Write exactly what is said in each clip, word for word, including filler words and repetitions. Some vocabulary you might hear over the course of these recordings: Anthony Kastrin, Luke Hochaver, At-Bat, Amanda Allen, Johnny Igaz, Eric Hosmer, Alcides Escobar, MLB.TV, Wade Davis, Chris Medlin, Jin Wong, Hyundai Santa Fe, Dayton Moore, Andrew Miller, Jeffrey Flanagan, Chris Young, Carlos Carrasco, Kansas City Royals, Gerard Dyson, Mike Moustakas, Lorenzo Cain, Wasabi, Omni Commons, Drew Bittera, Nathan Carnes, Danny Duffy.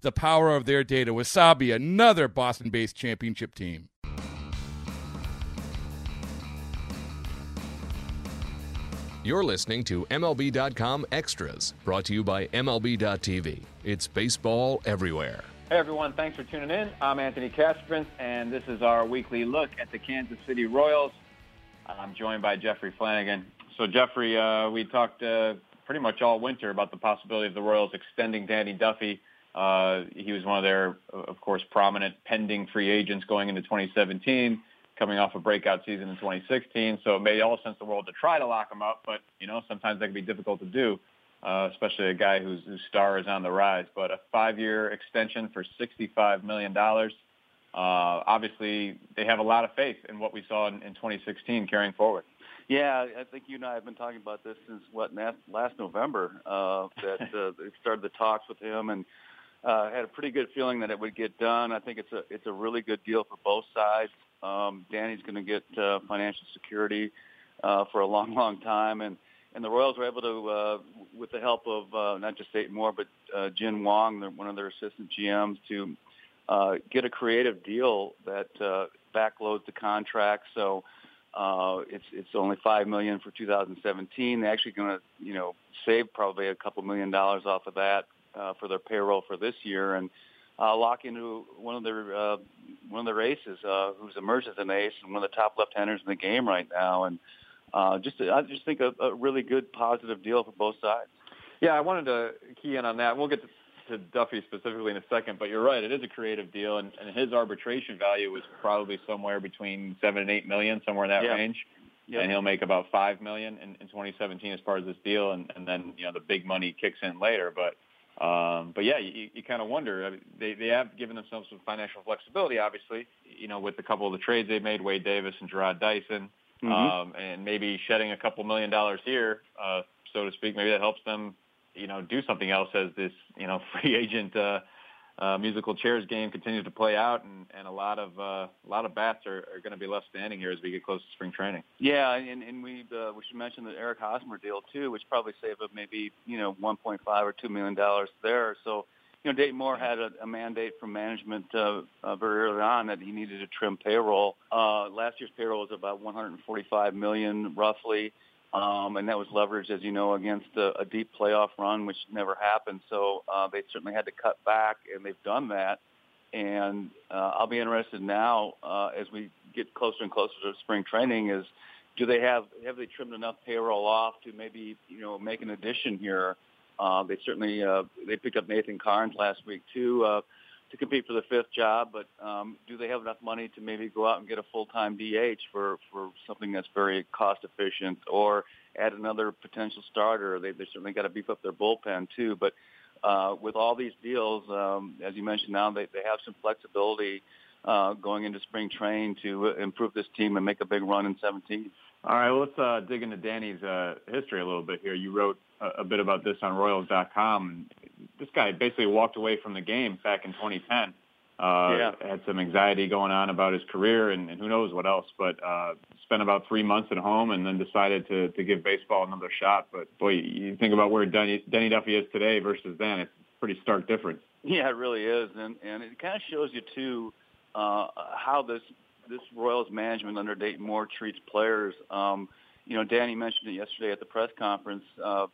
the power of their data. Wasabi, another Boston-based championship team. You're listening to M L B dot com Extras, brought to you by M L B dot T V. It's baseball everywhere. Hey, everyone. Thanks for tuning in. I'm Anthony Kastrin, and this is our weekly look at the Kansas City Royals. I'm joined by Jeffrey Flanagan. So, Jeffrey, uh, we talked uh, pretty much all winter about the possibility of the Royals extending Danny Duffy. Uh, he was one of their, of course, prominent pending free agents going into twenty seventeen, coming off a breakout season in twenty sixteen. So it made all sense in the world to try to lock him up. But, you know, sometimes that can be difficult to do, uh, especially a guy who's, whose star is on the rise. But a five-year extension for sixty-five million dollars. Uh, obviously, they have a lot of faith in what we saw in, in twenty sixteen carrying forward. Yeah, I think you and I have been talking about this since, what, last November, uh, that uh, they started the talks with him and Uh, had a pretty good feeling that it would get done. I think it's a it's a really good deal for both sides. Um, Danny's going to get uh, financial security uh, for a long, long time, and, and the Royals were able to, uh, with the help of uh, not just Dayton Moore, but uh, Jin Wong, one of their assistant G Ms, to uh, get a creative deal that uh, backloads the contract. So uh, it's it's only five million for two thousand seventeen. They're actually going to you know save probably a couple million dollars off of that. Uh, for their payroll for this year, and uh, lock into one of their uh, one of their aces, uh, who's emerged as an ace and one of the top left-handers in the game right now, and uh, just I just think a, a really good positive deal for both sides. Yeah, I wanted to key in on that. We'll get to, to Duffy specifically in a second, but you're right, it is a creative deal, and, and his arbitration value was probably somewhere between seven and eight million, somewhere in that yeah. range. Yep. And he'll make about five million in, in twenty seventeen as part of this deal, and, and then you know the big money kicks in later, but. Um, but, yeah, you, you kind of wonder. I mean, they, they have given themselves some financial flexibility, obviously, you know, with a couple of the trades they made, Wade Davis and Gerard Dyson, mm-hmm. um, and maybe shedding a couple million dollars here, uh, so to speak. Maybe that helps them, you know, do something else as this, you know, free agent uh, uh, musical chairs game continues to play out, and, and a lot of uh, a lot of bats are, are going to be left standing here as we get close to spring training. Yeah, and, and we uh, we should mention the Eric Hosmer deal too, which probably saved up maybe you know one point five or two million dollars there. So you know, Dayton Moore had a, a mandate from management uh, uh, very early on that he needed to trim payroll. Uh, last year's payroll was about one hundred forty-five million dollars roughly, um, and that was leveraged, as you know, against a, a deep playoff run, which never happened. So uh, they certainly had to cut back, and they've done that. And uh, I'll be interested now uh, as we get closer and closer to spring training is do they have have they trimmed enough payroll off to maybe you know make an addition here? Uh, they certainly uh, they picked up Nathan Carnes last week too uh, to compete for the fifth job. But um, do they have enough money to maybe go out and get a full-time D H for, for something that's very cost efficient or add another potential starter? They they certainly got to beef up their bullpen too. But Uh, with all these deals, um, as you mentioned now, they, they have some flexibility uh, going into spring training to improve this team and make a big run in seventeen. All right, well, let's uh, dig into Danny's uh, history a little bit here. You wrote a, a bit about this on Royals dot com. This guy basically walked away from the game back in twenty ten. Uh, yeah. Had some anxiety going on about his career and, and who knows what else, but uh, spent about three months at home and then decided to, to give baseball another shot. But, boy, you think about where Danny, Danny Duffy is today versus then, it's a pretty stark difference. Yeah, it really is. And, and it kind of shows you, too, uh, how this this Royals management under Dayton Moore treats players. Um, you know, Danny mentioned it yesterday at the press conference uh,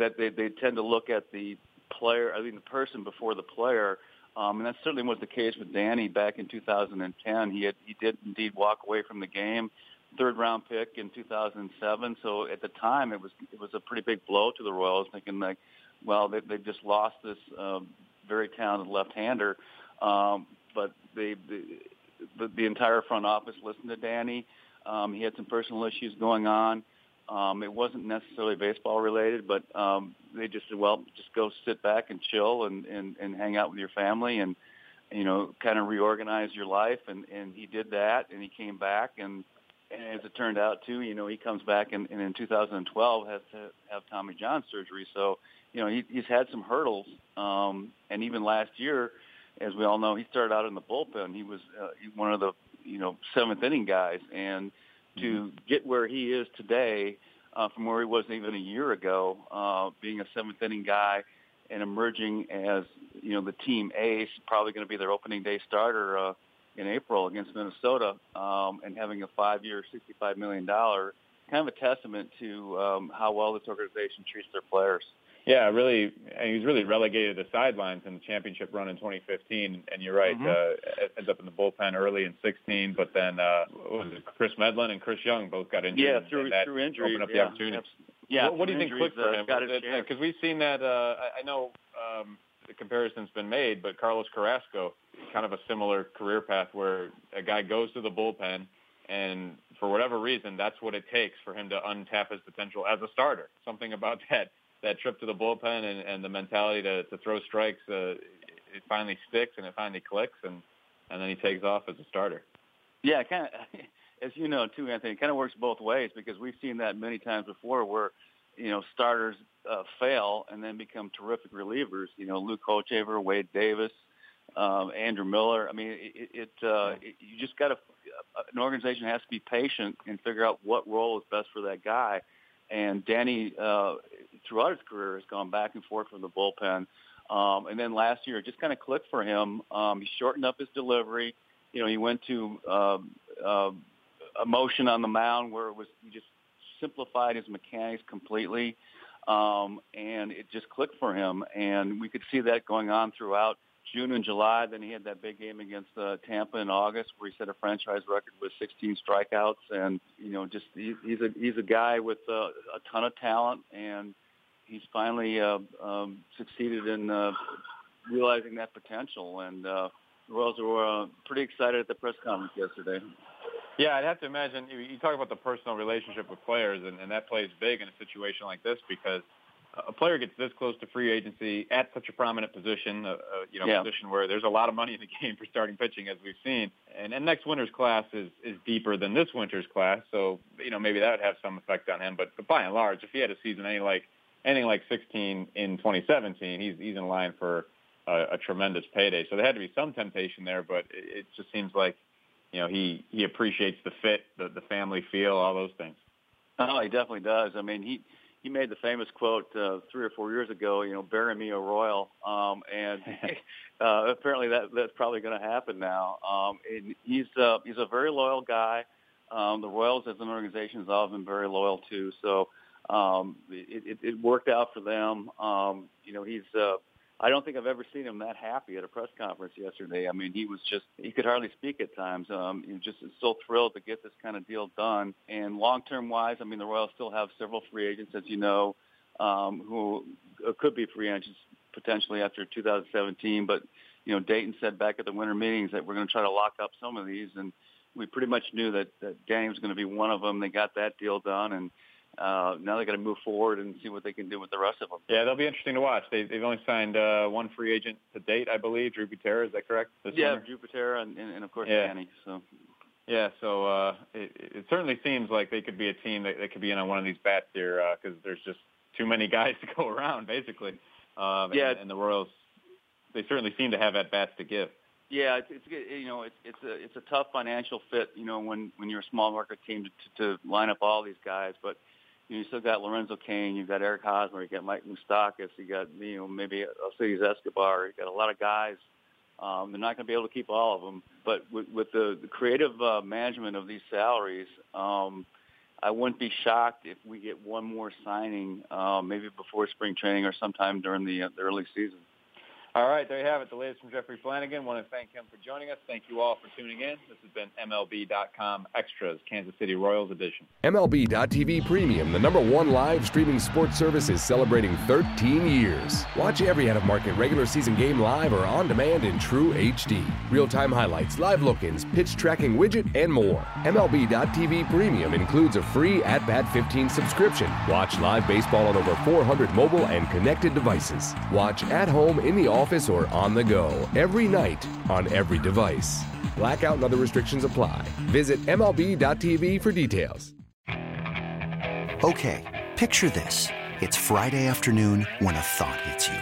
that they, they tend to look at the player, I mean the person before the player, um, and that certainly was the case with Danny back in two thousand ten. He had, he did indeed walk away from the game, third round pick in two thousand seven. So at the time, it was it was a pretty big blow to the Royals, thinking like, well, they they just lost this uh, very talented left-hander, um, but they. they The, the entire front office listened to Danny. Um, he had some personal issues going on. Um, it wasn't necessarily baseball related, but um, they just said, well, just go sit back and chill and, and, and hang out with your family and, you know, kind of reorganize your life. And, and he did that, and he came back. And, and as it turned out, too, you know, he comes back and, and in two thousand twelve has to have Tommy John surgery. So, you know, he, he's had some hurdles. Um, and even last year, as we all know, he started out in the bullpen. He was uh, one of the, you know, seventh inning guys. And to get where he is today uh, from where he was even a year ago, uh, being a seventh inning guy and emerging as, you know, the team ace, probably going to be their opening day starter uh, in April against Minnesota, um, and having a five-year, sixty-five million dollars, kind of a testament to um, how well this organization treats their players. Yeah, really, and he was really relegated to the sidelines in the championship run in twenty fifteen. And you're right, mm-hmm. uh, ends up in the bullpen early in sixteen. But then, uh, what was it, Chris Medlin and Chris Young both got injured. Yeah, through, through injury, opened up yeah. the opportunity. Yeah, what, what do you think clicked for him? Because we've seen that. Uh, I know um, the comparison's been made, but Carlos Carrasco, kind of a similar career path where a guy goes to the bullpen. And for whatever reason, that's what it takes for him to untap his potential as a starter. Something about that. That trip to the bullpen and, and the mentality to, to throw strikes, uh, it finally sticks and it finally clicks, and, and then he takes off as a starter. Yeah, kind of, as you know, too, Anthony, it kind of works both ways because we've seen that many times before where, you know, starters uh, fail and then become terrific relievers. You know, Luke Hochaver, Wade Davis, um, Andrew Miller. I mean, it, it, uh, it you just got to – an organization has to be patient and figure out what role is best for that guy. And Danny, uh, throughout his career, has gone back and forth from the bullpen. Um, and then last year, it just kind of clicked for him. Um, he shortened up his delivery. You know, he went to uh, uh, a motion on the mound where it was he just simplified his mechanics completely, um, and it just clicked for him. And we could see that going on throughout June and July. Then he had that big game against uh, Tampa in August, where he set a franchise record with sixteen strikeouts, and you know, just he, he's a he's a guy with uh, a ton of talent, and he's finally uh, um, succeeded in uh, realizing that potential. And uh, the Royals were uh, pretty excited at the press conference yesterday. Yeah, I'd have to imagine you talk about the personal relationship with players, and, and that plays big in a situation like this because. A player gets this close to free agency at such a prominent position, uh, you know, yeah. position where there's a lot of money in the game for starting pitching, as we've seen. And, and next winter's class is, is deeper than this winter's class, so you know maybe that would have some effect on him. But, but by and large, if he had a season any like anything like sixteen in twenty seventeen, he's he's in line for a, a tremendous payday. So there had to be some temptation there, but it, it just seems like you know he he appreciates the fit, the the family feel, all those things. Oh, he definitely does. I mean he. He made the famous quote uh, three or four years ago, you know, bury me a Royal. Um, and uh, apparently that, that's probably going to happen now. Um, and he's, uh, he's a very loyal guy. Um, the Royals as an organization has all been very loyal too. So um, it, it, it worked out for them. Um, you know, he's uh, – I don't think I've ever seen him that happy at a press conference yesterday. I mean, he was just – he could hardly speak at times. Um, he was just so thrilled to get this kind of deal done. And long-term wise, I mean, the Royals still have several free agents, as you know, um, who could be free agents potentially after two thousand seventeen. But, you know, Dayton said back at the winter meetings that we're going to try to lock up some of these. And we pretty much knew that, that Danny was going to be one of them. They got that deal done. And Uh, now they got to move forward and see what they can do with the rest of them. Yeah, they'll be interesting to watch. They, they've only signed uh, one free agent to date, I believe. Drew Bittera, is that correct? This yeah, winter? Drew Bittera and, and, and of course yeah. Danny. So yeah, so uh, it, it certainly seems like they could be a team that, that could be in on one of these bats here because uh, there's just too many guys to go around, basically. Um, yeah, and, and the Royals, they certainly seem to have at bats to give. Yeah, it's, it's you know it's it's a it's a tough financial fit, you know, when, when you're a small market team to, to, to line up all these guys, but. You know, you still got Lorenzo Cain, you've got Eric Hosmer, you got Mike Moustakas, you got you know maybe Alcides Escobar, you got a lot of guys. Um, they're not going to be able to keep all of them, but with, with the, the creative uh, management of these salaries, um, I wouldn't be shocked if we get one more signing, uh, maybe before spring training or sometime during the, uh, the early season. All right, there you have it. The latest from Jeffrey Flanagan. I want to thank him for joining us. Thank you all for tuning in. This has been M L B dot com Extras, Kansas City Royals edition. M L B dot T V Premium, the number one live streaming sports service, is celebrating thirteen years. Watch every out-of-market regular season game live or on demand in true H D. Real-time highlights, live look-ins, pitch tracking widget, and more. M L B dot T V Premium includes a free At-Bat fifteen subscription. Watch live baseball on over four hundred mobile and connected devices. Watch at home, in the office, office or on the go, every night, on every device. Blackout and other restrictions apply. Visit M L B dot T V for details. Okay, picture this. It's Friday afternoon when a thought hits you.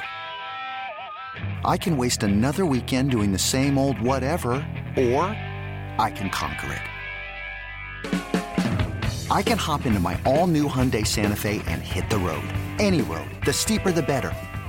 I can waste another weekend doing the same old whatever, or I can conquer it. I can hop into my all-new Hyundai Santa Fe and hit the road. Any road. The steeper, the better.